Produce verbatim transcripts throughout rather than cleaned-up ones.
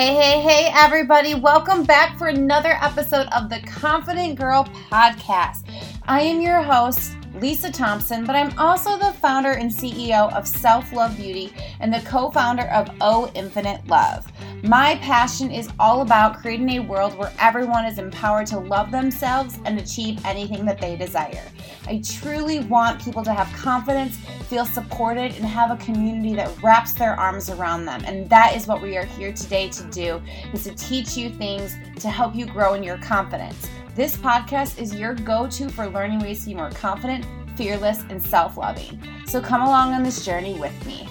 Hey, hey, hey, everybody. Welcome back for another episode of the Confident Girl Podcast. I am your host, Lisa Thompson, but I'm also the founder and C E O of Self Love Beauty and the co-founder of Oh Infinite Love. My passion is all about creating a world where everyone is empowered to love themselves and achieve anything that they desire. I truly want people to have confidence, feel supported, and have a community that wraps their arms around them. And that is what we are here today to do, is to teach you things to help you grow in your confidence. This podcast is your go-to for learning ways to be more confident, fearless, and self-loving. So come along on this journey with me.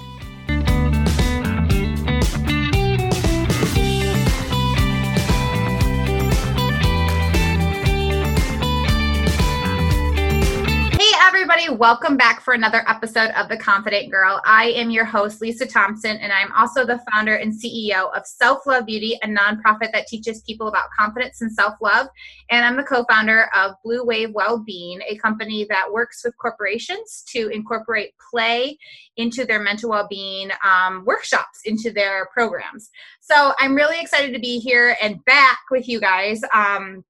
Everybody, welcome back for another episode of The Confident Girl. I am your host, Lisa Thompson, and I'm also the founder and C E O of Self Love Beauty, a nonprofit that teaches people about confidence and self-love. And I'm the co-founder of Blue Wave Wellbeing, a company that works with corporations to incorporate play into their mental well-being um, workshops, into their programs. So I'm really excited to be here and back with you guys. Um,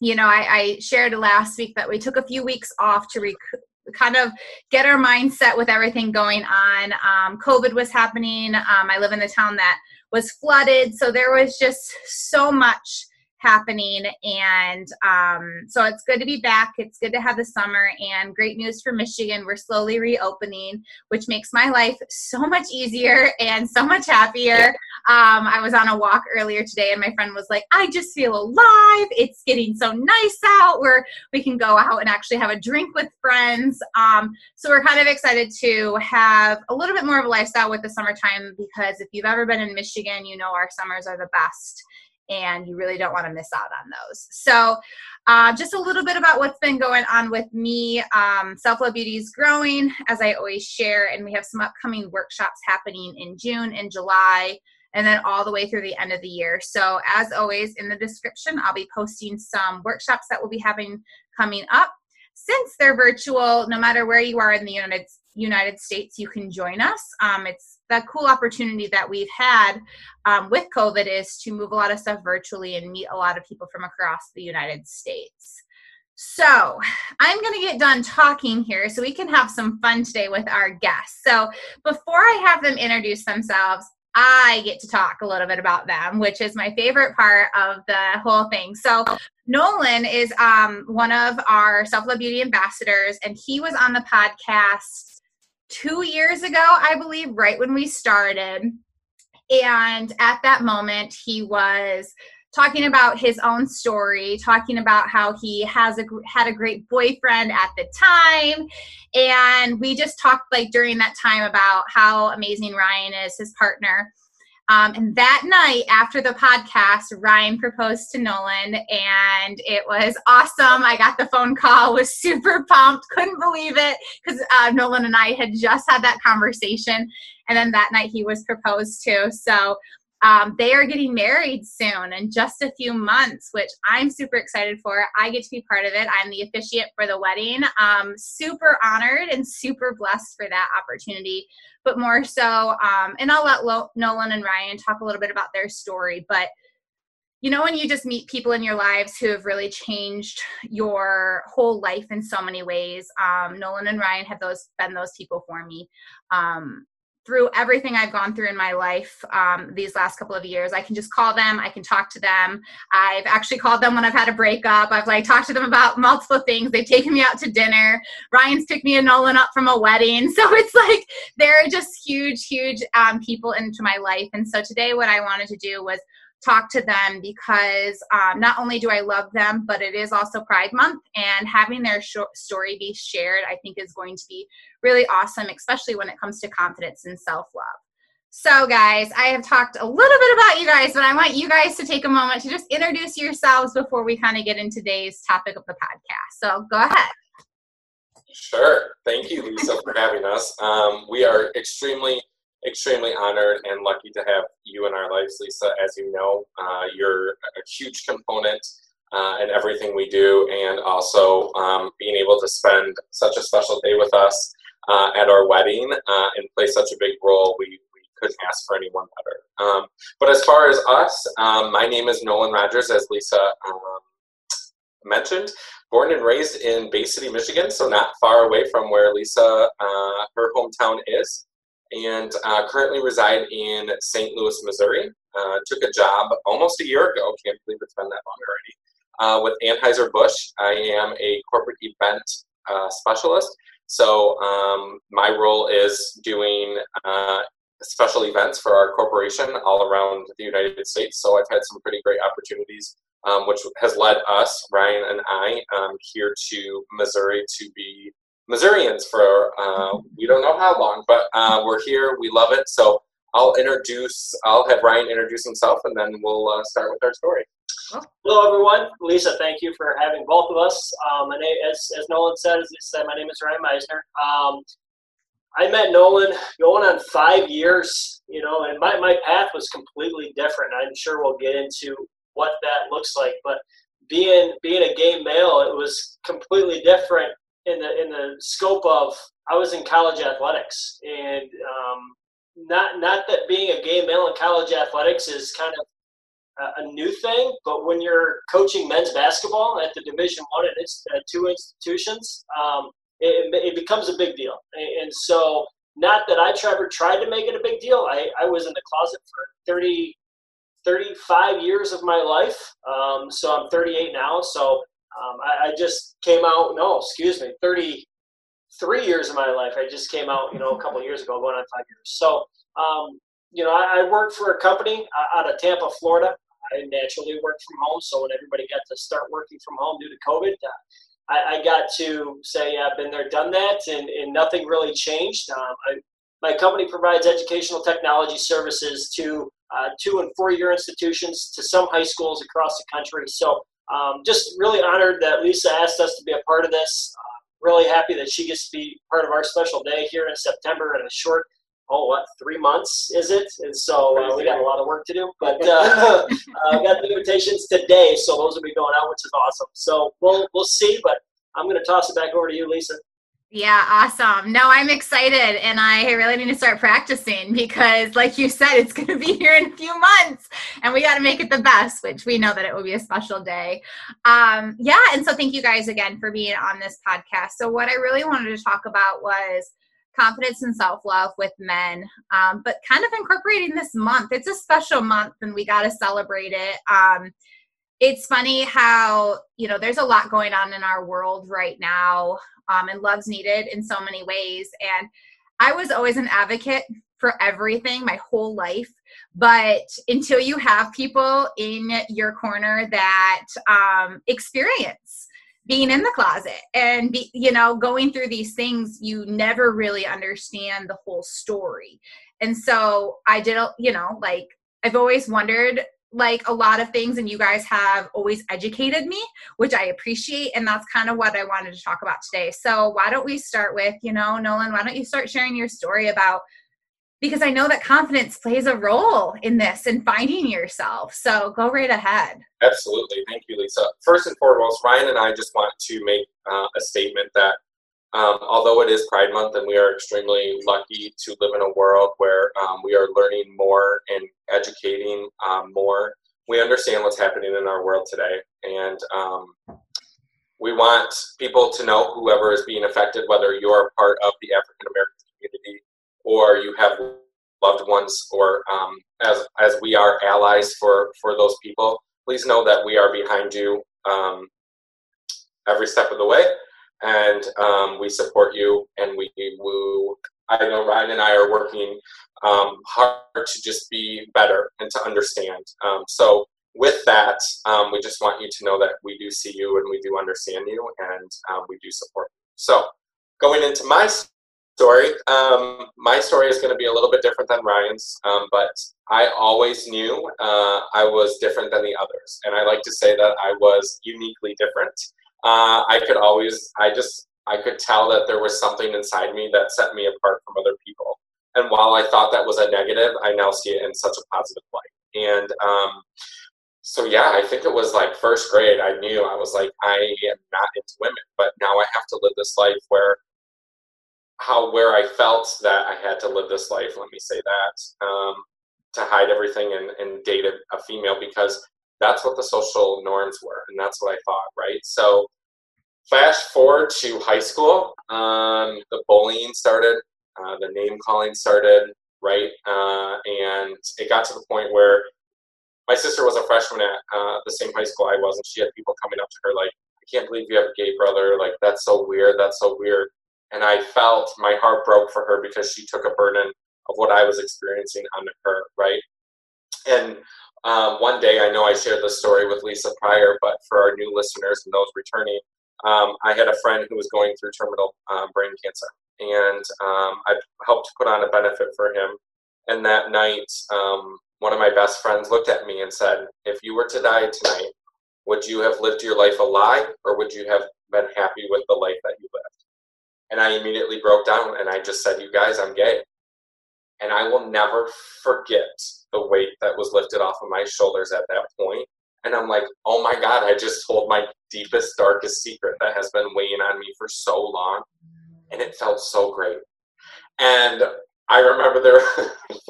You know, I, I shared last week that we took a few weeks off to rec- kind of get our mindset with everything going on. Um, COVID was happening. Um, I live in the town that was flooded. So there was just so much happening. And um, so it's good to be back. It's good to have the summer. And great news for Michigan. We're slowly reopening, which makes my life so much easier and so much happier. Um, I was on a walk earlier today and my friend was like, I just feel alive. It's getting so nice out where we can go out and actually have a drink with friends. Um, so we're kind of excited to have a little bit more of a lifestyle with the summertime, because if you've ever been in Michigan, you know our summers are the best and you really don't want to miss out on those. So uh, just a little bit about what's been going on with me. Um, Self Love Beauty is growing, as I always share, and we have some upcoming workshops happening in June and July, and then all the way through the end of the year. So as always, in the description, I'll be posting some workshops that we'll be having coming up. Since they're virtual, no matter where you are in the United, United States, you can join us. Um, it's the cool opportunity that we've had um, with COVID is to move a lot of stuff virtually and meet a lot of people from across the United States. So I'm going to get done talking here so we can have some fun today with our guests. So before I have them introduce themselves, I get to talk a little bit about them, which is my favorite part of the whole thing. So Nolan is um, one of our Self Love Beauty ambassadors, and he was on the podcast two years ago, I believe, right when we started. And at that moment, he was talking about his own story, talking about how he has a, had a great boyfriend at the time. And we just talked like during that time about how amazing Ryan is, his partner. Um, and that night after the podcast, Ryan proposed to Nolan, and it was awesome. I got the phone call, was super pumped, couldn't believe it, because uh, Nolan and I had just had that conversation. And then that night he was proposed to. So Um, they are getting married soon in just a few months, which I'm super excited for. I get to be part of it. I'm the officiant for the wedding. Um, super honored and super blessed for that opportunity, but more so, um, and I'll let Lo- Nolan and Ryan talk a little bit about their story, but you know, when you just meet people in your lives who have really changed your whole life in so many ways, um, Nolan and Ryan have those been those people for me. Um, Through everything I've gone through in my life um, these last couple of years, I can just call them. I can talk to them. I've actually called them when I've had a breakup. I've like talked to them about multiple things. They've taken me out to dinner. Ryan's picked me and Nolan up from a wedding. So it's like they're just huge, huge um, people into my life. And so today what I wanted to do was talk to them, because um, not only do I love them, but it is also Pride Month, and having their sh- story be shared, I think, is going to be really awesome, especially when it comes to confidence and self-love. So guys, I have talked a little bit about you guys, but I want you guys to take a moment to just introduce yourselves before we kind of get into today's topic of the podcast. So go ahead. Sure. Thank you, Lisa, for having us. Um, we are extremely Extremely honored and lucky to have you in our lives, Lisa. As you know, uh, you're a huge component uh, in everything we do, and also um, being able to spend such a special day with us uh, at our wedding uh, and play such a big role. We, we couldn't ask for anyone better. Um, but as far as us, um, my name is Nolan Rogers, as Lisa um, mentioned, born and raised in Bay City, Michigan, so not far away from where Lisa, uh, her hometown is, and uh, currently reside in Saint Louis, Missouri. Uh, took a job almost a year ago, can't believe it's been that long already, uh, with Anheuser-Busch. I am a corporate event uh, specialist, so um, my role is doing uh, special events for our corporation all around the United States, so I've had some pretty great opportunities, um, which has led us, Ryan and I, um, here to Missouri to be Missourians for uh, we don't know how long, but uh, we're here, we love it, so I'll introduce, I'll have Ryan introduce himself, and then we'll uh, start with our story. Hello, everyone. Lisa, thank you for having both of us. Um, my name, as, as Nolan said, as Lisa said, my name is Ryan Mizner. Um, I met Nolan going on five years, you know, and my, my path was completely different. I'm sure we'll get into what that looks like, but being being a gay male, it was completely different in the in the scope of, I was in college athletics, and um, Not not that being a gay male in college athletics is kind of a, a new thing, but when you're coaching men's basketball at the Division One and it's at two institutions, um, it, it becomes a big deal. And so, not that I ever tried to make it a big deal. I, I was in the closet for thirty, thirty-five years of my life. Um, so I'm thirty-eight now. So um, I, I just came out. No, excuse me, thirty. Three years of my life. I just came out, you know, a couple of years ago, going on five years. So, um, you know, I, I worked for a company out of Tampa, Florida. I naturally worked from home. So when everybody got to start working from home due to COVID, uh, I, I got to say I've been there, done that, and, and nothing really changed. Um, I, my company provides educational technology services to uh, two- and four-year institutions, to some high schools across the country. So um, just really honored that Lisa asked us to be a part of this. Uh, Really happy that she gets to be part of our special day here in September in a short, oh, what, three months is it? And so uh, we got a lot of work to do, but uh, uh, we got the invitations today, so those will be going out, which is awesome. So we'll we'll see, but I'm going to toss it back over to you, Lisa. Yeah, awesome. No, I'm excited, and I really need to start practicing because, like you said, it's going to be here in a few months, and we got to make it the best, which we know that it will be a special day. Um, yeah, and so thank you guys again for being on this podcast. So what I really wanted to talk about was confidence and self-love with men, um, but kind of incorporating this month. It's a special month, and we got to celebrate it. Um, it's funny how, you know, there's a lot going on in our world right now. Um, and love's needed in so many ways. And I was always an advocate for everything my whole life. But until you have people in your corner that um, experience being in the closet and, be, you know, going through these things, you never really understand the whole story. And so I did, you know, like I've always wondered, like a lot of things, and you guys have always educated me, which I appreciate. And that's kind of what I wanted to talk about today. So why don't we start with, you know, Nolan, why don't you start sharing your story about, because I know that confidence plays a role in this and finding yourself. So go right ahead. Absolutely. Thank you, Lisa. First and foremost, Ryan and I just want to make uh, a statement that um, although it is Pride Month and we are extremely lucky to live in a world where um, we are learning more and educating um, more, we understand what's happening in our world today. And um, we want people to know whoever is being affected, whether you're part of the African-American community or you have loved ones or um, as as we are allies for, for those people, please know that we are behind you um, every step of the way. And um, we support you, and we, we I know Ryan and I are working um, hard to just be better and to understand. Um, so with that, um, we just want you to know that we do see you and we do understand you, and um, we do support you. So going into my story, um, my story is going to be a little bit different than Ryan's, um, but I always knew uh, I was different than the others. And I like to say that I was uniquely different. Uh, I could always, I just, I could tell that there was something inside me that set me apart from other people. And while I thought that was a negative, I now see it in such a positive light. And um, so, yeah, I think it was like first grade, I knew, I was like, I am not into women, but now I have to live this life where how, where I felt that I had to live this life, let me say that, um, to hide everything and, and date a, a female, because that's what the social norms were. And that's what I thought, right? So flash forward to high school, um, the bullying started, uh, the name calling started, right? Uh, and it got to the point where my sister was a freshman at uh, the same high school I was, and she had people coming up to her like, I can't believe you have a gay brother. Like, that's so weird. That's so weird. And I felt my heart broke for her because she took a burden of what I was experiencing on her, right? And um, one day, I know I shared this story with Lisa prior, but for our new listeners and those returning, um, I had a friend who was going through terminal um, brain cancer, and um, I helped put on a benefit for him. And that night, um, one of my best friends looked at me and said, if you were to die tonight, would you have lived your life a lie, or would you have been happy with the life that you lived? And I immediately broke down, and I just said, you guys, I'm gay. And I will never forget the weight that was lifted off of my shoulders at that point. And I'm like, oh my God, I just told my deepest, darkest secret that has been weighing on me for so long. And it felt so great. And I remember there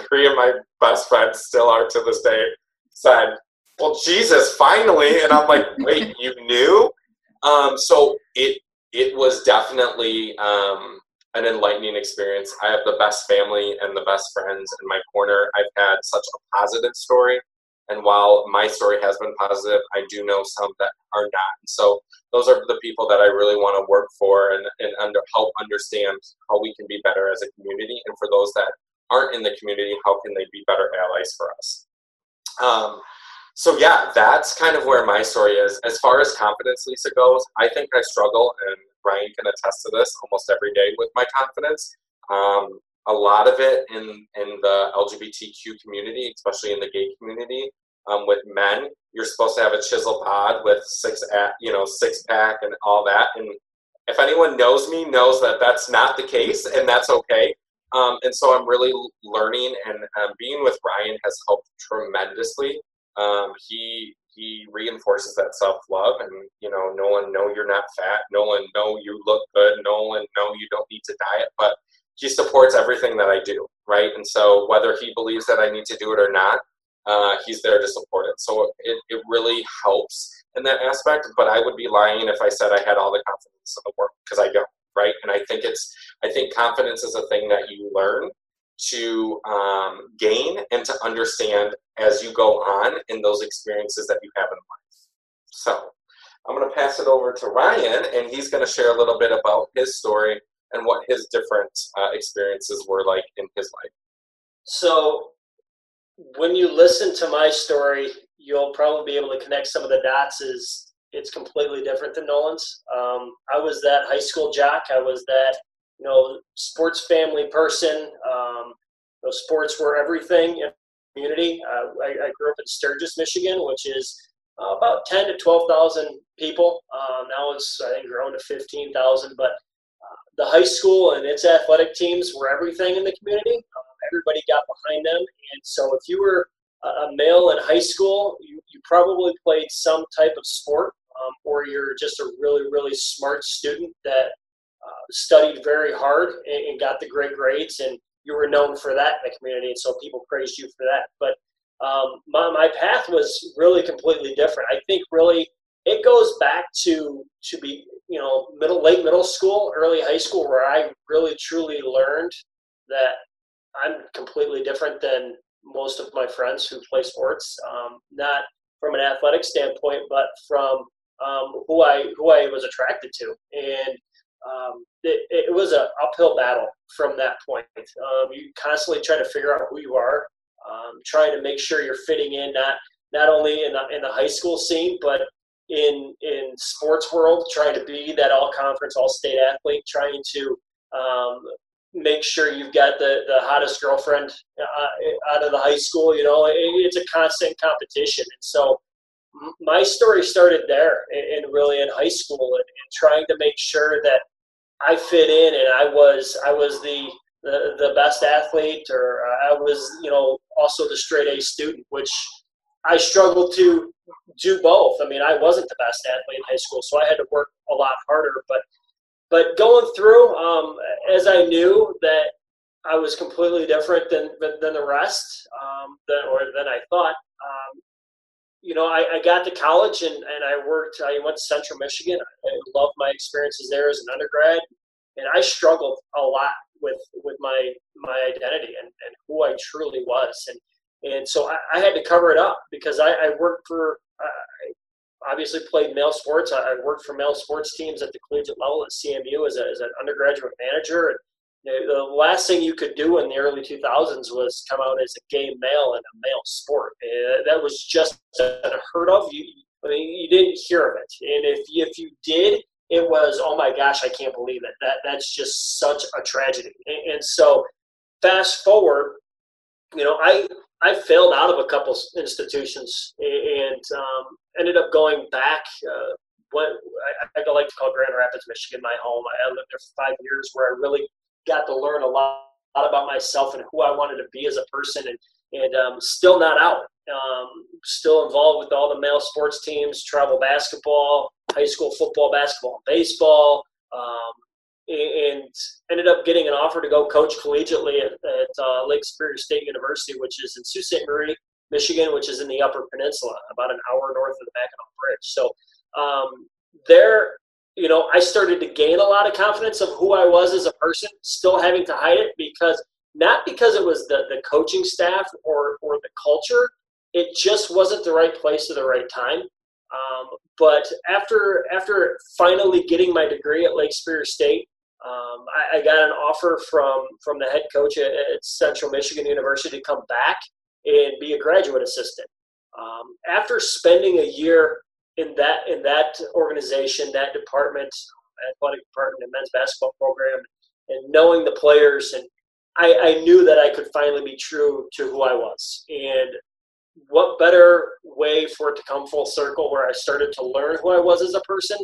three of my best friends, still are to this day, said, well, Jesus, finally. And I'm like, wait, you knew? Um, so it It was definitely um, an enlightening experience. I have the best family and the best friends in my corner. I've had such a positive story. And while my story has been positive, I do know some that are not. So those are the people that I really want to work for and, and under, help understand how we can be better as a community. And for those that aren't in the community, how can they be better allies for us? Um, So yeah, that's kind of where my story is. As far as confidence, Lisa, goes, I think I struggle, and Ryan can attest to this, almost every day with my confidence. Um, a lot of it in, in the L G B T Q community, especially in the gay community, um, with men, you're supposed to have a chisel bod with six, you know, six pack and all that. And if anyone knows me, knows that that's not the case, and that's okay. Um, and so I'm really learning, and um, being with Ryan has helped tremendously. Um, he, he reinforces that self-love, and, you know, Nolan, no, you're not fat. Nolan, no, you look good. Nolan, no, you don't need to diet, but he supports everything that I do. Right. And so whether he believes that I need to do it or not, uh, he's there to support it. So it, it really helps in that aspect, but I would be lying if I said I had all the confidence in the world, because I don't. Right. And I think it's, I think confidence is a thing that you learn to um, gain and to understand as you go on in those experiences that you have in life. So I'm going to pass it over to Ryan, and he's going to share a little bit about his story and what his different uh, experiences were like in his life. So when you listen to my story, you'll probably be able to connect some of the dots. Is it's completely different than Nolan's. Um, I was that high school jock. I was that, you know, sports family person. Um, you know, sports were everything in the community. Uh, I, I grew up in Sturgis, Michigan, which is uh, about ten to twelve thousand people. Uh, now it's, I think, grown to fifteen thousand. But uh, the high school and its athletic teams were everything in the community. Uh, everybody got behind them. And so if you were a male in high school, you, you probably played some type of sport, um, or you're just a really, really smart student that Uh, studied very hard and, and got the great grades, and you were known for that in the community, and so people praised you for that. But um, my, my path was really completely different. I think really it goes back to to be, you know, middle, late middle school, early high school, where I really truly learned that I'm completely different than most of my friends who play sports, um, not from an athletic standpoint, but from um, who I who I was attracted to. And Um, it, it was an uphill battle from that point. Um, you constantly trying to figure out who you are, um, trying to make sure you're fitting in, not not only in the, in the high school scene, but in in sports world, trying to be that all-conference, all-state athlete, trying to um, make sure you've got the, the hottest girlfriend uh, out of the high school. You know, it, it's a constant competition. And so my story started there, and really in high school, and, and trying to make sure that I fit in, and I was I was the the, the best athlete, or I was, you know, also the straight A student, which I struggled to do both. I mean, I wasn't the best athlete in high school, so I had to work a lot harder. But But going through, um, as I knew that I was completely different than than the rest, um, than, or than I thought. Um, you know, I, I got to college and, and I worked. I went to Central Michigan. I loved my experiences there as an undergrad, and I struggled a lot with with my my identity and, and who I truly was, and and so I, I had to cover it up because I, I worked for. I, Obviously played male sports. I worked for male sports teams at the collegiate level at C M U as, a, as an undergraduate manager. And the last thing you could do in the early two thousands was come out as a gay male in a male sport. That was just unheard of. You, I mean, you didn't hear of it. And if you, if you did, it was, oh my gosh, I can't believe it. That that's just such a tragedy. And, and so fast forward, you know, I I failed out of a couple institutions and um, ended up going back. Uh, what I, I like to call Grand Rapids, Michigan, my home. I lived there for five years, where I really got to learn a lot, a lot about myself and who I wanted to be as a person. And and um, still not out. Um, still involved with all the male sports teams, travel basketball, high school football, basketball, and baseball. Um, and ended up getting an offer to go coach collegiately at, at uh, Lake Superior State University, which is in Sault Ste. Marie, Michigan, which is in the Upper Peninsula, about an hour north of the Mackinac Bridge. So um, there, you know, I started to gain a lot of confidence of who I was as a person, still having to hide it because not because it was the, the coaching staff or, or the culture. It just wasn't the right place at the right time. Um, but after after finally getting my degree at Lake Superior State, Um, I, I got an offer from, from the head coach at, at Central Michigan University to come back and be a graduate assistant. Um, after spending a year in that in that organization, that department, athletic department, and men's basketball program, and knowing the players, and I, I knew that I could finally be true to who I was. And what better way for it to come full circle, where I started to learn who I was as a person.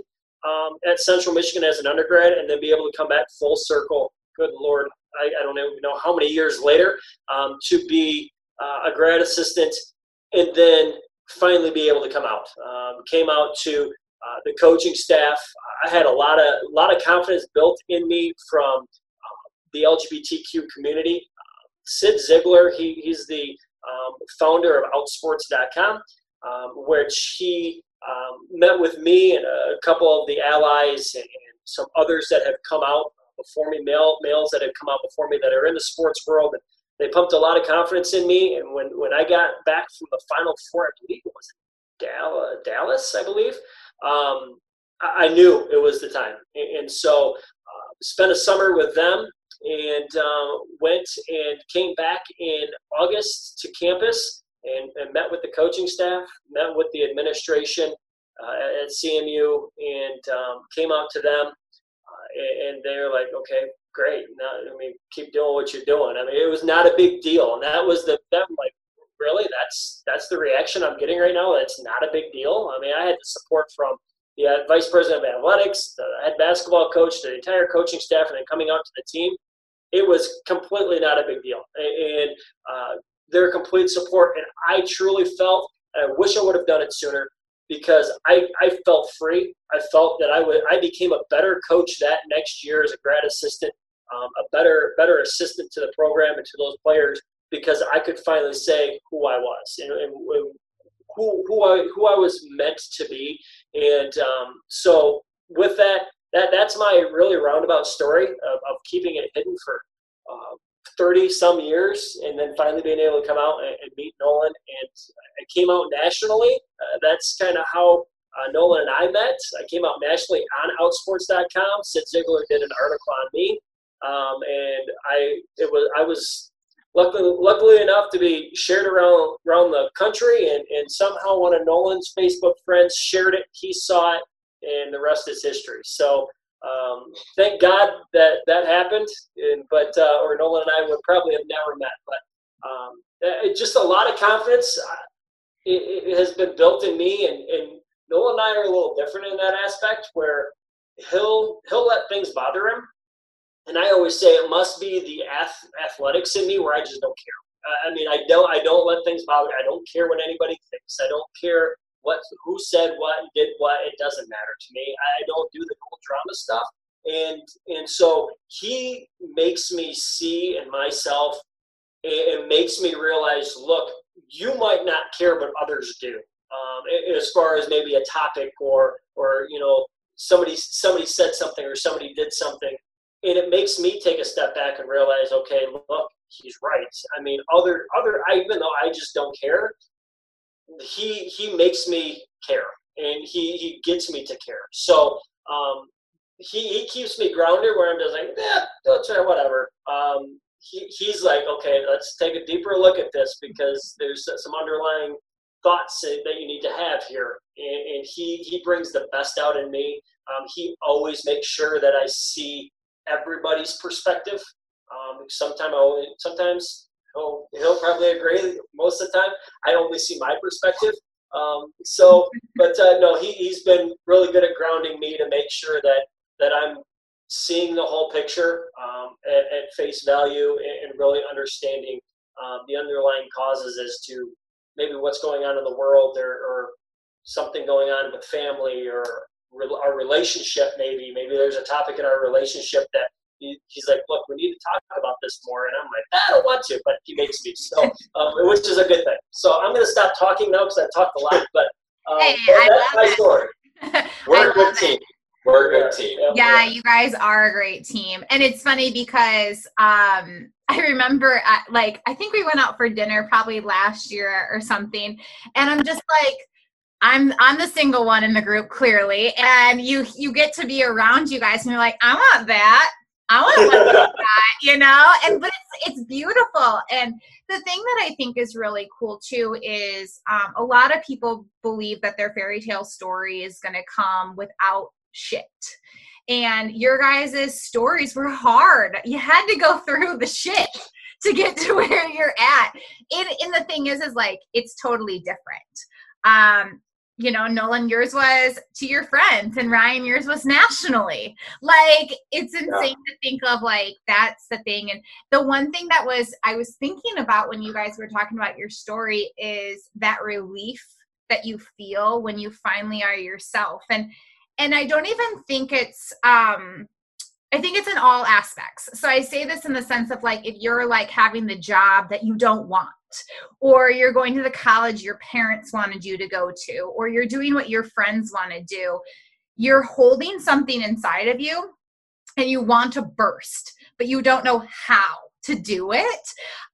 Um, at Central Michigan as an undergrad, and then be able to come back full circle, good Lord, I, I don't even know how many years later, um, to be uh, a grad assistant and then finally be able to come out. Um, came out to uh, the coaching staff. I had a lot of, a lot of confidence built in me from uh, the L G B T Q community. Uh, Sid Ziegler, he, he's the um, founder of Outsports dot com, um, which he Um, met with me and a couple of the allies and, and some others that have come out before me, male, males that have come out before me that are in the sports world. And they pumped a lot of confidence in me. And when, when I got back from the Final Four, I believe it was Dallas, I believe, um, I, I knew it was the time. And, and so uh, spent a summer with them and uh, went and came back in August to campus. And, and met with the coaching staff, met with the administration uh, at C M U, and um, came out to them. Uh, and they were like, okay, great. Now, I mean, keep doing what you're doing. I mean, it was not a big deal. And that was the them like, really? That's that's the reaction I'm getting right now? It's not a big deal? I mean, I had the support from the uh, vice president of athletics, the head basketball coach, the entire coaching staff, and then coming out to the team. It was completely not a big deal. And uh, their complete support, and I truly felt, and I wish I would have done it sooner, because I, I felt free. I felt that I would. I became a better coach that next year as a grad assistant, um, a better better assistant to the program and to those players, because I could finally say who I was and, and who who I who I was meant to be. And um, so with that, that that's my really roundabout story of, of keeping it hidden for Uh, thirty some years, and then finally being able to come out and, and meet Nolan. And I came out nationally. Uh, that's kind of how uh, Nolan and I met. I came out nationally on Outsports dot com. Sid Ziegler did an article on me, um, and I it was I was luckily luckily enough to be shared around around the country, and, and somehow one of Nolan's Facebook friends shared it. He saw it, and the rest is history. So. Um, thank God that that happened, and, but uh, or Nolan and I would probably have never met. But um, it, just a lot of confidence uh, it, it has been built in me, and, and Nolan and I are a little different in that aspect, where he'll he'll let things bother him, and I always say it must be the ath- athletics in me where I just don't care. Uh, I mean, I don't I don't let things bother me. I don't care what anybody thinks. I don't care. What, who said what and did what, it doesn't matter to me. I don't do the whole drama stuff. And and so he makes me see in myself, and makes me realize, look, you might not care, but others do. Um, as far as maybe a topic or, or you know, somebody somebody said something or somebody did something. And it makes me take a step back and realize, okay, look, he's right. I mean, other, other, I, even though I just don't care, he he makes me care, and he, he gets me to care. So um, he, he keeps me grounded where I'm just like, eh, don't try, whatever. Um, he, he's like, okay, let's take a deeper look at this, because there's some underlying thoughts that you need to have here. And, and he, he brings the best out in me. Um, he always makes sure that I see everybody's perspective. Um, sometimes, I'll, sometimes he'll, he'll probably agree. Most of the time, I only see my perspective. Um, so, but uh, no, he, he's been really good at grounding me to make sure that, that I'm seeing the whole picture um, at, at face value, and, and really understanding um, the underlying causes as to maybe what's going on in the world, or, or something going on with family, or our relationship. Maybe, maybe there's a topic in our relationship that he, he's like, look, we need to talk about this more. And I'm like, ah, I don't want to, but he makes me. So, um, which is a good thing. So I'm going to stop talking now, because I've talked a lot, but, um, hey, but I that's my it. story. We're a good it. team. We're a good team. Yeah, yeah. You guys are a great team. And it's funny because, um, I remember uh, like, I think we went out for dinner probably last year or something. And I'm just like, I'm I'm the single one in the group, clearly, and you you get to be around you guys, and you're like, I want that, I want that, you know. And but it's it's beautiful. And the thing that I think is really cool too is um, a lot of people believe that their fairy tale story is going to come without shit. And your guys' stories were hard. You had to go through the shit to get to where you're at. And, and the thing is, is like it's totally different. Um, you know, Nolan, yours was to your friends, and Ryan, yours was nationally. Like, it's insane yeah. to think of, like, that's the thing. And the one thing that was, I was thinking about when you guys were talking about your story is that relief that you feel when you finally are yourself. And, and I don't even think it's, um, I think it's in all aspects. So I say this in the sense of like, if you're like having the job that you don't want, or you're going to the college your parents wanted you to go to, or you're doing what your friends want to do, you're holding something inside of you and you want to burst, but you don't know how to do it.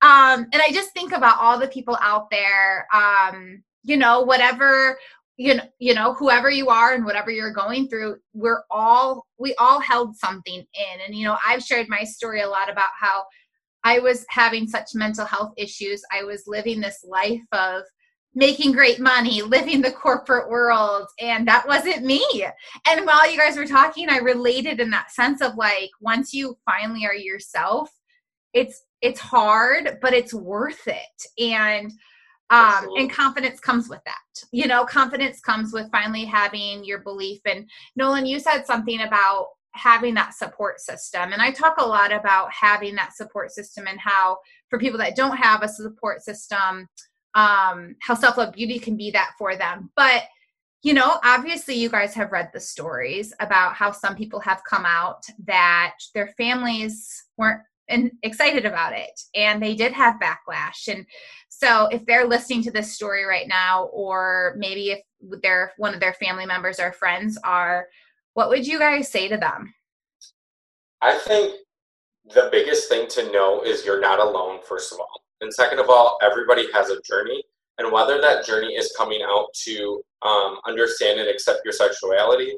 Um, and I just think about all the people out there, um, you know, whatever, you know, you know, whoever you are and whatever you're going through, we're all, we all held something in. And, you know, I've shared my story a lot about how I was having such mental health issues. I was living this life of making great money, living the corporate world, and that wasn't me. And while you guys were talking, I related in that sense of like, once you finally are yourself, it's, it's hard, but it's worth it. And, um, and confidence comes with that, you know, confidence comes with finally having your belief. And Nolan, you said something about having that support system. And I talk a lot about having that support system, and how for people that don't have a support system, um, how Self-Love Beauty can be that for them. But, you know, obviously you guys have read the stories about how some people have come out that their families weren't excited about it, and they did have backlash. And so if they're listening to this story right now, or maybe if they're one of their family members or friends are, what would you guys say to them? I think the biggest thing to know is you're not alone, first of all. And second of all, everybody has a journey. And whether that journey is coming out to um, understand and accept your sexuality,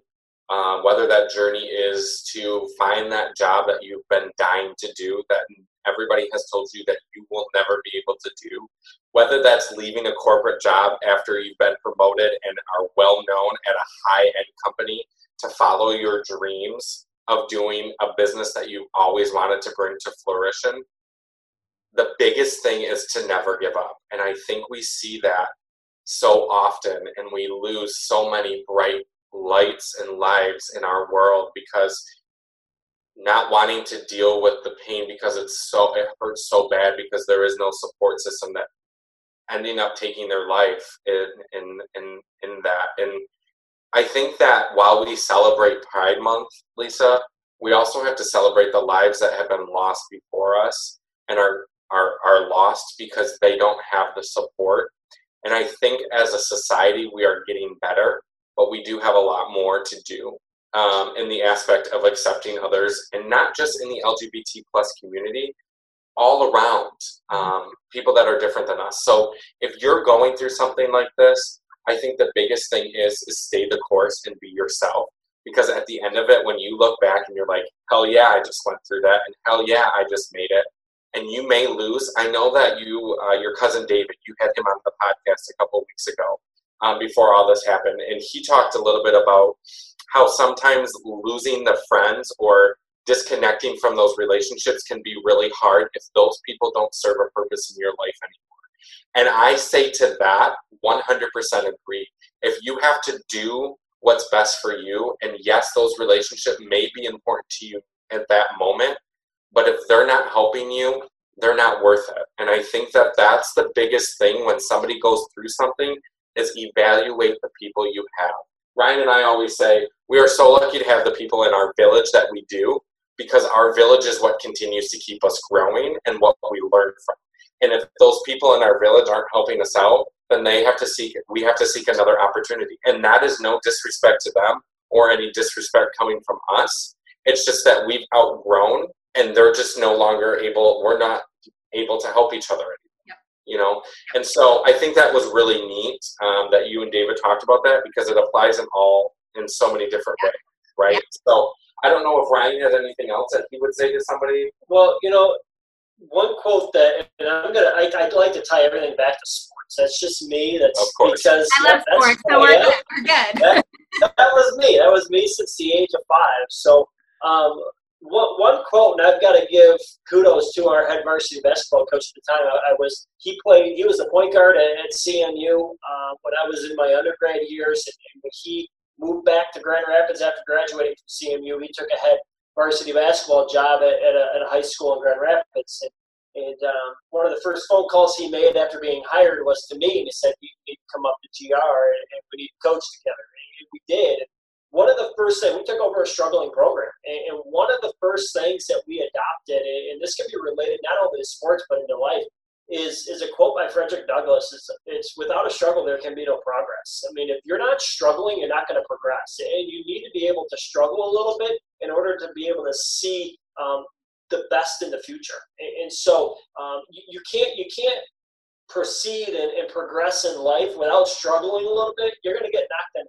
um, whether that journey is to find that job that you've been dying to do, that everybody has told you that you will never be able to do, whether that's leaving a corporate job after you've been promoted and are well known at a high-end company, to follow your dreams of doing a business that you always wanted to bring to fruition. The biggest thing is to never give up. And I think we see that so often, and we lose so many bright lights and lives in our world because not wanting to deal with the pain because it's so, it hurts so bad because there is no support system, that ending up taking their life in, in, in, in that. And I think that while we celebrate Pride Month, Lisa, we also have to celebrate the lives that have been lost before us and are are are lost because they don't have the support. And I think as a society, we are getting better, but we do have a lot more to do um, in the aspect of accepting others, and not just in the L G B T plus community, all around um, people that are different than us. So if you're going through something like this, I think the biggest thing is, is stay the course and be yourself. Because at the end of it, when you look back and you're like, hell yeah, I just went through that, and hell yeah, I just made it. And you may lose. I know that you, uh, your cousin David, you had him on the podcast a couple of weeks ago um, before all this happened. And he talked a little bit about how sometimes losing the friends or disconnecting from those relationships can be really hard if those people don't serve a purpose in your life anymore. And I say to that, one hundred percent agree. If you have to do what's best for you, and yes, those relationships may be important to you at that moment, but if they're not helping you, they're not worth it. And I think that that's the biggest thing when somebody goes through something, is evaluate the people you have. Ryan and I always say, we are so lucky to have the people in our village that we do, because our village is what continues to keep us growing and what we learn from. And if those people in our village aren't helping us out, then they have to seek it. We have to seek another opportunity. And that is no disrespect to them or any disrespect coming from us. It's just that we've outgrown, and they're just no longer able, we're not able to help each other anymore, yep. You know? And so I think that was really neat um, that you and David talked about that, because it applies in all, in so many different yep. ways, right? Yep. So I don't know if Ryan has anything else that he would say to somebody. Well, you know, one quote that, and I'm going to, I'd like to tie everything back to sports. That's just me. That's because I love yeah, sports, so we're, yeah. we're good. that, that was me. That was me since the age of five. So, um, One, one quote, and I've got to give kudos to our head varsity basketball coach at the time. I, I was he played he was a point guard at, at C M U uh, when I was in my undergrad years, and when he moved back to Grand Rapids after graduating from C M U, he took a head varsity basketball job at, at, a, at a high school in Grand Rapids. And, and um, one of the first phone calls he made after being hired was to me, and he said, "You need to come up to G R, and, and we need to coach together." And we did. One of the first things, we took over a struggling program, and one of the first things that we adopted, and this can be related not only to sports but into life, is is a quote by Frederick Douglass. It's, it's without a struggle, there can be no progress. I mean, if you're not struggling, you're not going to progress, and you need to be able to struggle a little bit in order to be able to see um, the best in the future. And, and so um, you, you can't you can't proceed and, and progress in life without struggling a little bit. You're going to get knocked in.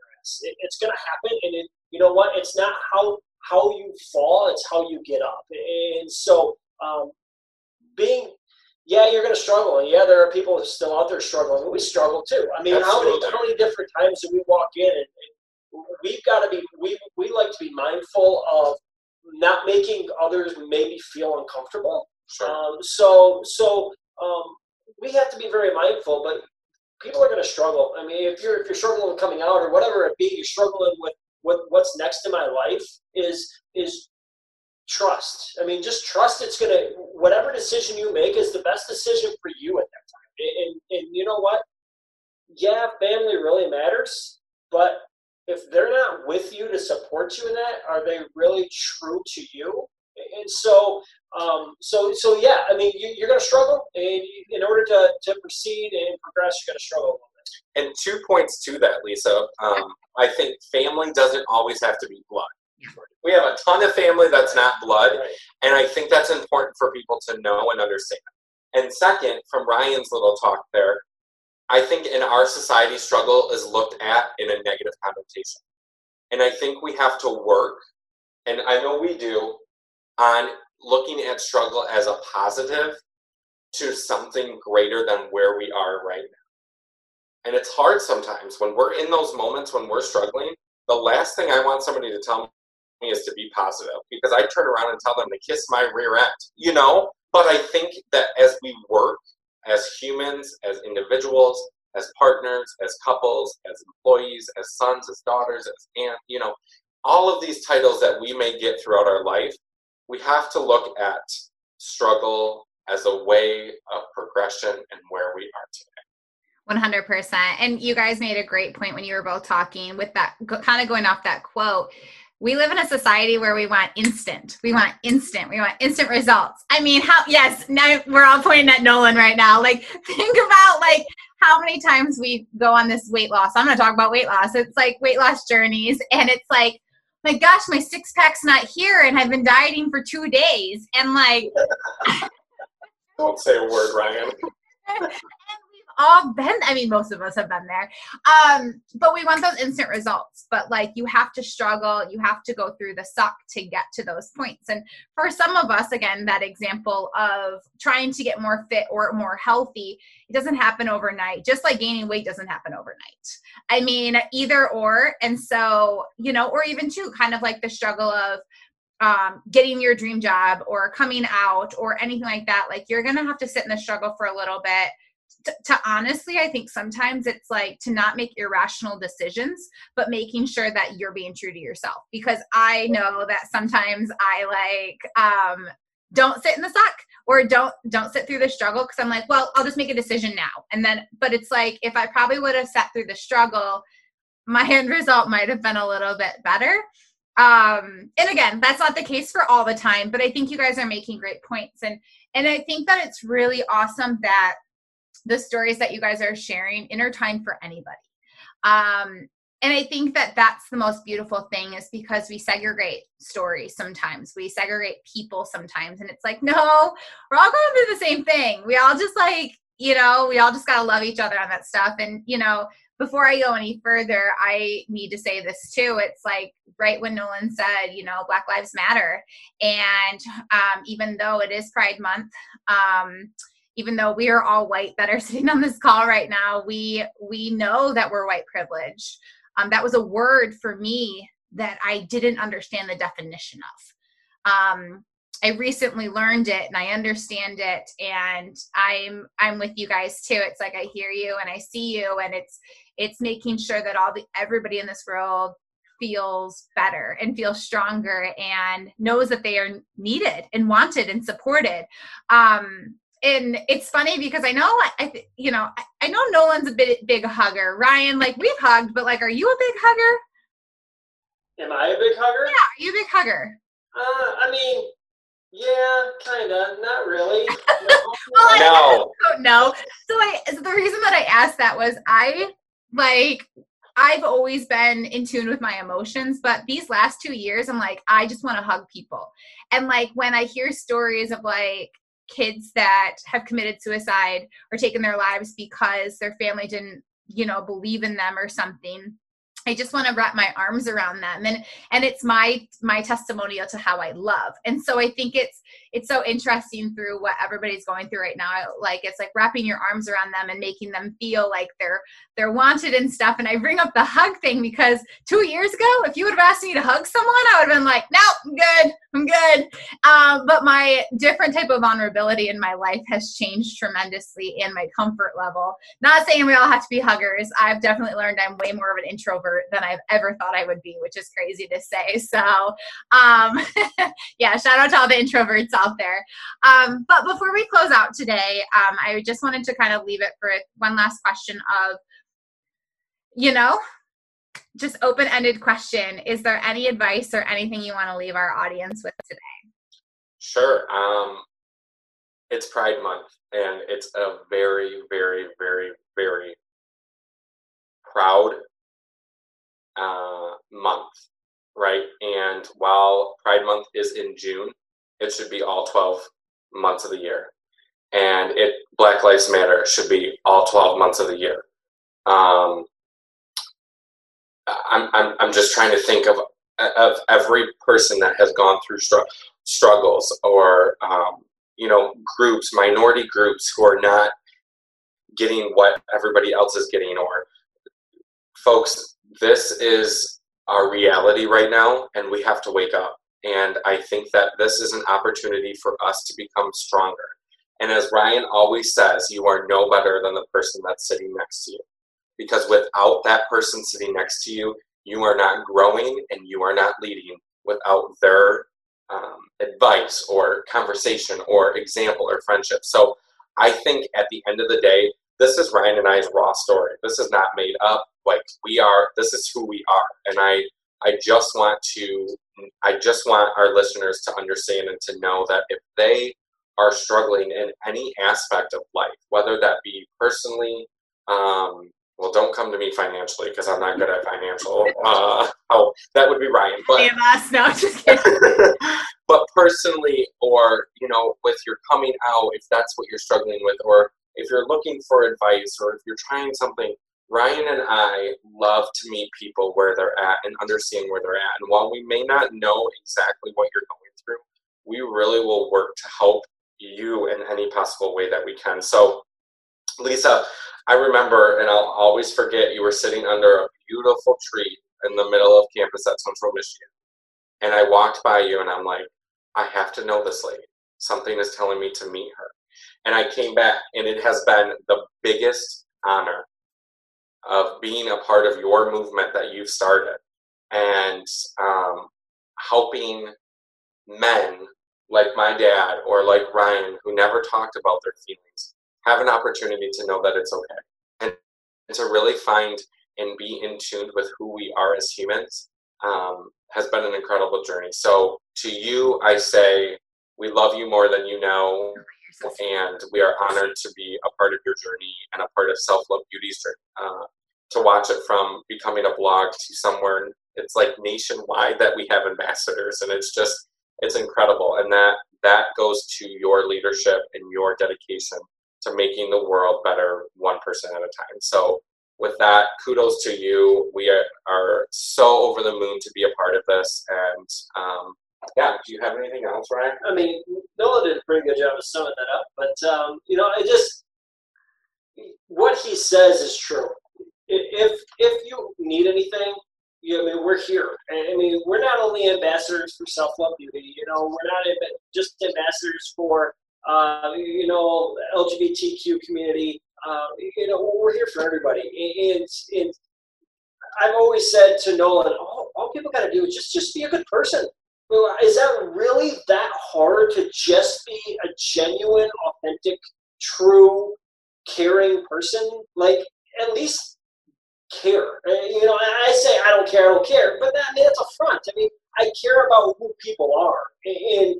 It, it's going to happen, and it, you know what? It's not how how you fall; it's how you get up. And so, um, being, yeah, you're going to struggle, and yeah, there are people still out there struggling. And we struggle too. I mean, Absolutely. how many how many different times do we walk in? And we've got to be we we like to be mindful of not making others maybe feel uncomfortable. Sure. Um, so so um, we have to be very mindful, but. People are going to struggle. I mean, if you're if you're struggling with coming out or whatever it be, you're struggling with, with what's next in my life is is trust. I mean, just trust it's going to, whatever decision you make is the best decision for you at that time. And, and you know what? Yeah, family really matters, but if they're not with you to support you in that, are they really true to you? And so, um, so, so yeah, I mean, you, you're going to struggle, and in order to, to proceed and progress, you're going to struggle a little bit. And two points to that, Lisa. Um, I think family doesn't always have to be blood. Yeah. We have a ton of family that's not blood, right. And I think that's important for people to know and understand. And second, from Ryan's little talk there, I think in our society, struggle is looked at in a negative connotation. And I think we have to work, and I know we do, on looking at struggle as a positive to something greater than where we are right now. And it's hard sometimes when we're in those moments when we're struggling. The last thing I want somebody to tell me is to be positive, because I turn around and tell them to kiss my rear end, you know? But I think that as we work as humans, as individuals, as partners, as couples, as employees, as sons, as daughters, as aunts, you know, all of these titles that we may get throughout our life, we have to look at struggle as a way of progression and where we are today. one hundred percent. And you guys made a great point when you were both talking with that, kind of going off that quote, We live in a society where we want instant. We want instant. We want instant results. I mean, how, yes, now we're all pointing at Nolan right now. Like, think about like how many times we go on this weight loss. I'm going to talk about weight loss. It's like weight loss journeys. And it's like, my gosh, my six pack's not here. And I've been dieting for two days. And like, don't say a word, Ryan. all been, I mean, most of us have been there. Um, but we want those instant results, but like, you have to struggle, you have to go through the suck to get to those points. And for some of us, again, that example of trying to get more fit or more healthy, it doesn't happen overnight. Just like gaining weight doesn't happen overnight. I mean, either or. And so, you know, or even too, kind of like the struggle of Um, getting your dream job or coming out or anything like that, like you're going to have to sit in the struggle for a little bit to, to honestly, I think sometimes it's like to not make irrational decisions, but making sure that you're being true to yourself. Because I know that sometimes I like, um, don't sit in the suck or don't, don't sit through the struggle. Cause I'm like, well, I'll just make a decision now. And then, but it's like, if I probably would have sat through the struggle, my end result might've been a little bit better. Um, and again, that's not the case for all the time, but I think you guys are making great points. And, and I think that it's really awesome that the stories that you guys are sharing intertwine for anybody. Um, and I think that that's the most beautiful thing is because we segregate stories sometimes. We segregate people sometimes. And it's like, no, we're all going through the same thing. We all just like, you know, we all just got to love each other on that stuff. And, you know, before I go any further, I need to say this too. It's like right when Nolan said, you know, Black Lives Matter. And um, even though it is Pride Month, um, even though we are all white that are sitting on this call right now, we we know that we're white privileged. Um, that was a word for me that I didn't understand the definition of. Um, I recently learned it and I understand it. And I'm, I'm with you guys too. It's like, I hear you and I see you, and it's, it's making sure that all the, everybody in this world feels better and feels stronger and knows that they are needed and wanted and supported. Um, and it's funny because I know, I, th- you know, I, I know Nolan's a big, big hugger. Ryan, like we've hugged, but like, are you a big hugger? Am I a big hugger? Yeah. Are you a big hugger? Uh, I mean, yeah, kinda. Not really. No. well, no. I don't know. So, I, so the reason that I asked that was I like I've always been in tune with my emotions, but these last two years, I'm like I just want to hug people, and like when I hear stories of like kids that have committed suicide or taken their lives because their family didn't, you know, believe in them or something. I just want to wrap my arms around them. And, and it's my, my testimonial to how I love. And so I think it's, it's so interesting through what everybody's going through right now. Like, it's like wrapping your arms around them and making them feel like they're, they're wanted and stuff. And I bring up the hug thing because two years ago, if you would have asked me to hug someone, I would have been like, no, I'm good. I'm good. Um, but my different type of vulnerability in my life has changed tremendously and my comfort level. Not saying we all have to be huggers. I've definitely learned I'm way more of an introvert than I've ever thought I would be, which is crazy to say. So, um, yeah, shout out to all the introverts out there. Um, but before we close out today, um, I just wanted to kind of leave it for one last question of, you know, just open-ended question. Is there any advice or anything you want to leave our audience with today? Sure. Um, it's Pride Month, and it's a very, very, very, very proud uh, month, right? And while Pride Month is in June, it should be all twelve months of the year. And it Black Lives Matter should be all twelve months of the year. Um, I'm, I'm I'm just trying to think of of every person that has gone through str- struggles or um, you know groups, minority groups who are not getting what everybody else is getting. Or folks, this is our reality right now, and we have to wake up. And I think that this is an opportunity for us to become stronger. And as Ryan always says, you are no better than the person that's sitting next to you. Because without that person sitting next to you, you are not growing and you are not leading without their um, advice or conversation or example or friendship. So I think at the end of the day, this is Ryan and I's raw story. This is not made up. Like we are, this is who we are. And I I just want to, I just want our listeners to understand and to know that if they are struggling in any aspect of life, whether that be personally, um, well, don't come to me financially because I'm not good at financial. Uh, oh, that would be Ryan. But, no, just kidding. But personally, or, you know, with your coming out, if that's what you're struggling with, or if you're looking for advice, or if you're trying something, Ryan and I love to meet people where they're at and understand where they're at. And while we may not know exactly what you're going through, we really will work to help you in any possible way that we can. So, Lisa, I remember, and I'll always forget, you were sitting under a beautiful tree in the middle of campus at Central Michigan. And I walked by you and I'm like, I have to know this lady. Something is telling me to meet her. And I came back, and it has been the biggest honor of being a part of your movement that you've started, and um, helping men like my dad or like Ryan, who never talked about their feelings, have an opportunity to know that it's okay, and to really find and be in tune with who we are as humans um, has been an incredible journey. So to you, I say, we love you more than you know. And we are honored to be a part of your journey and a part of Self Love Beauty's journey. Uh, to watch it from becoming a blog to somewhere, it's like nationwide that we have ambassadors, and it's just, it's incredible. And that, that goes to your leadership and your dedication to making the world better one person at a time. So with that, kudos to you. We are, are so over the moon to be a part of this. And, um, yeah, do you have anything else, Ryan? I mean, Nolan did a pretty good job of summing that up, but, um, you know, I just, what he says is true. If if you need anything, you, I mean, we're here. I mean, we're not only ambassadors for Self Love Beauty, you know, we're not just ambassadors for, uh, you know, L G B T Q community. Uh, you know, we're here for everybody. And, and I've always said to Nolan, oh, all people got to do is just, just be a good person. Is that really that hard, to just be a genuine, authentic, true, caring person? Like, at least care. You know, I say I don't care, I don't care, but that, I mean, that's a front. I mean, I care about who people are, and and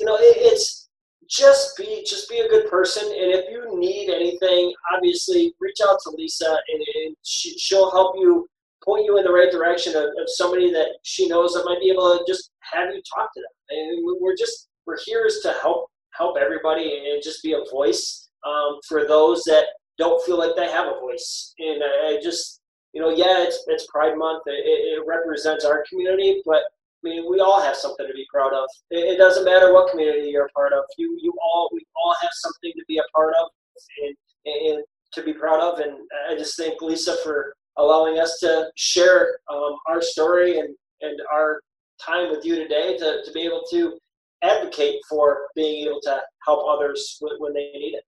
you know, it, it's just be just be a good person. And if you need anything, obviously reach out to Lisa, and, and she, she'll help you. Point you in the right direction of, of somebody that she knows that might be able to just have you talk to them. And we're just, we're here is to help, help everybody, and just be a voice um, for those that don't feel like they have a voice. And I, I just, you know, yeah, it's, it's Pride Month. It, it represents our community, but I mean, we all have something to be proud of. It, it doesn't matter what community you're a part of. You, you all, we all have something to be a part of and, and to be proud of. And I just thank Lisa for allowing us to share um, our story and, and our time with you today to, to be able to advocate for being able to help others when they need it.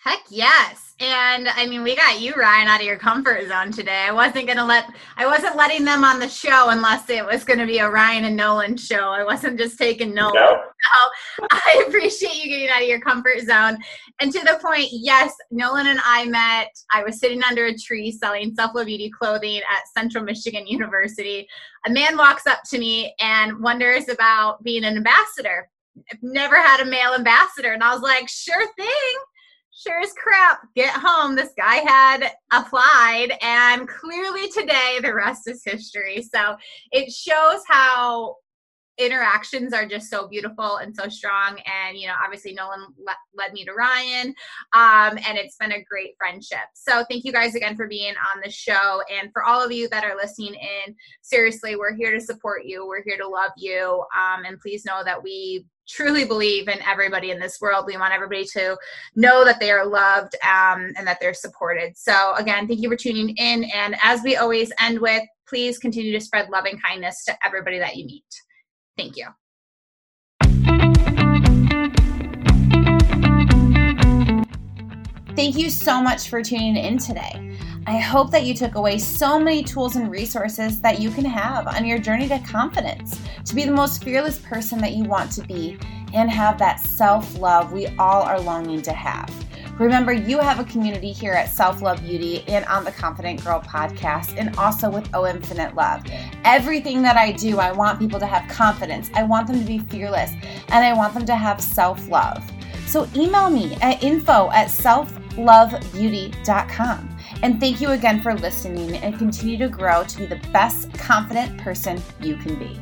Heck yes. And I mean, we got you, Ryan, out of your comfort zone today. I wasn't going to let, I wasn't letting them on the show unless it was going to be a Ryan and Nolan show. I wasn't just taking Nolan. No. So I appreciate you getting out of your comfort zone. And to the point, yes, Nolan and I met, I was sitting under a tree selling Self Love Beauty clothing at Central Michigan University. A man walks up to me and wonders about being an ambassador. I've never had a male ambassador. And I was like, sure thing. Sure as crap, get home. This guy had applied, and clearly today the rest is history. So it shows how interactions are just so beautiful and so strong. And, you know, obviously Nolan le- led me to Ryan, um, and it's been a great friendship. So thank you guys again for being on the show. And for all of you that are listening in, seriously, we're here to support you. We're here to love you. Um, and please know that we truly believe in everybody in this world. We want everybody to know that they are loved um, and that they're supported. So again, thank you for tuning in. And as we always end with, please continue to spread love and kindness to everybody that you meet. Thank you. Thank you so much for tuning in today. I hope that you took away so many tools and resources that you can have on your journey to confidence, to be the most fearless person that you want to be, and have that self-love we all are longing to have. Remember, you have a community here at Self Love Beauty and on the Confident Girl podcast, and also with Oh Infinite Love. Everything that I do, I want people to have confidence. I want them to be fearless, and I want them to have self-love. So email me at info at self love beauty dot com. And thank you again for listening, and continue to grow to be the best confident person you can be.